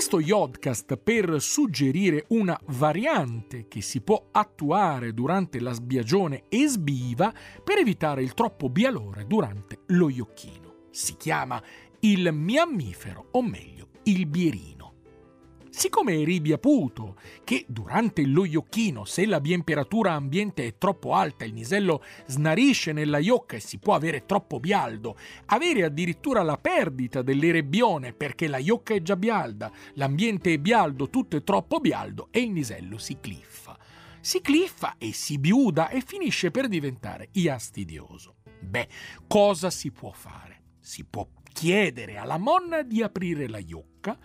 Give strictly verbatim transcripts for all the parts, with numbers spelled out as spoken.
questo podcast per suggerire una variante che si può attuare durante la sbiagione e sbiva per evitare il troppo bialore durante lo iocchino. Si chiama il miammifero, o meglio il bierino. Siccome è ribiaputo che durante lo iocchino, se la biemperatura ambiente è troppo alta, il nisello snarisce nella iocca e si può avere troppo bialdo, avere addirittura la perdita dell'erebbione perché la iocca è già bialda, l'ambiente è bialdo, tutto è troppo bialdo e il nisello si cliffa. Si cliffa e si biuda e finisce per diventare iastidioso. Beh, cosa si può fare? Si può chiedere alla monna di aprire la iocca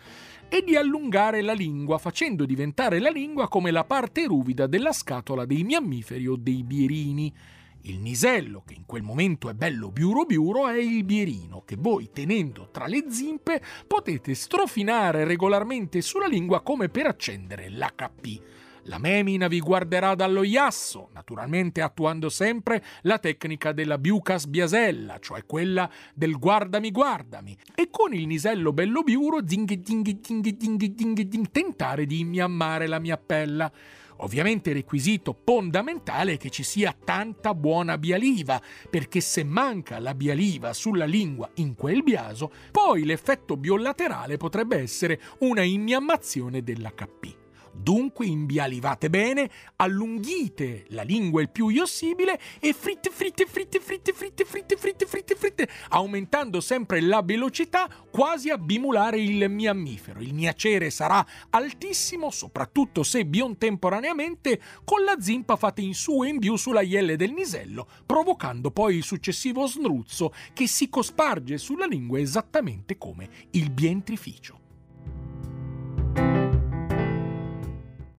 e di allungare la lingua, facendo diventare la lingua come la parte ruvida della scatola dei miammiferi o dei bierini. Il nisello, che in quel momento è bello biuro biuro, è il bierino, che voi, tenendo tra le zimpe, potete strofinare regolarmente sulla lingua come per accendere l'H P. La memina vi guarderà dallo iasso, naturalmente attuando sempre la tecnica della biuca sbiasella, cioè quella del guardami guardami, e con il nisello bello biuro zing zing zing zing zing zing tentare di immiammare la miappella. Ovviamente il requisito fondamentale è che ci sia tanta buona bialiva, perché se manca la bialiva sulla lingua in quel biaso, poi l'effetto biolaterale potrebbe essere una immiammazione dell'H P. Dunque imbialivate bene, allunghite la lingua il più possibile e fritte, fritte, fritte, fritte, fritte, fritte, fritte, fritte, fritte, aumentando sempre la velocità quasi a bimulare il miammifero. Il miacere sarà altissimo, soprattutto se biontemporaneamente con la zimpa fate in su e in giù sulla ielle del nisello, provocando poi il successivo snruzzo che si cosparge sulla lingua esattamente come il bientrificio.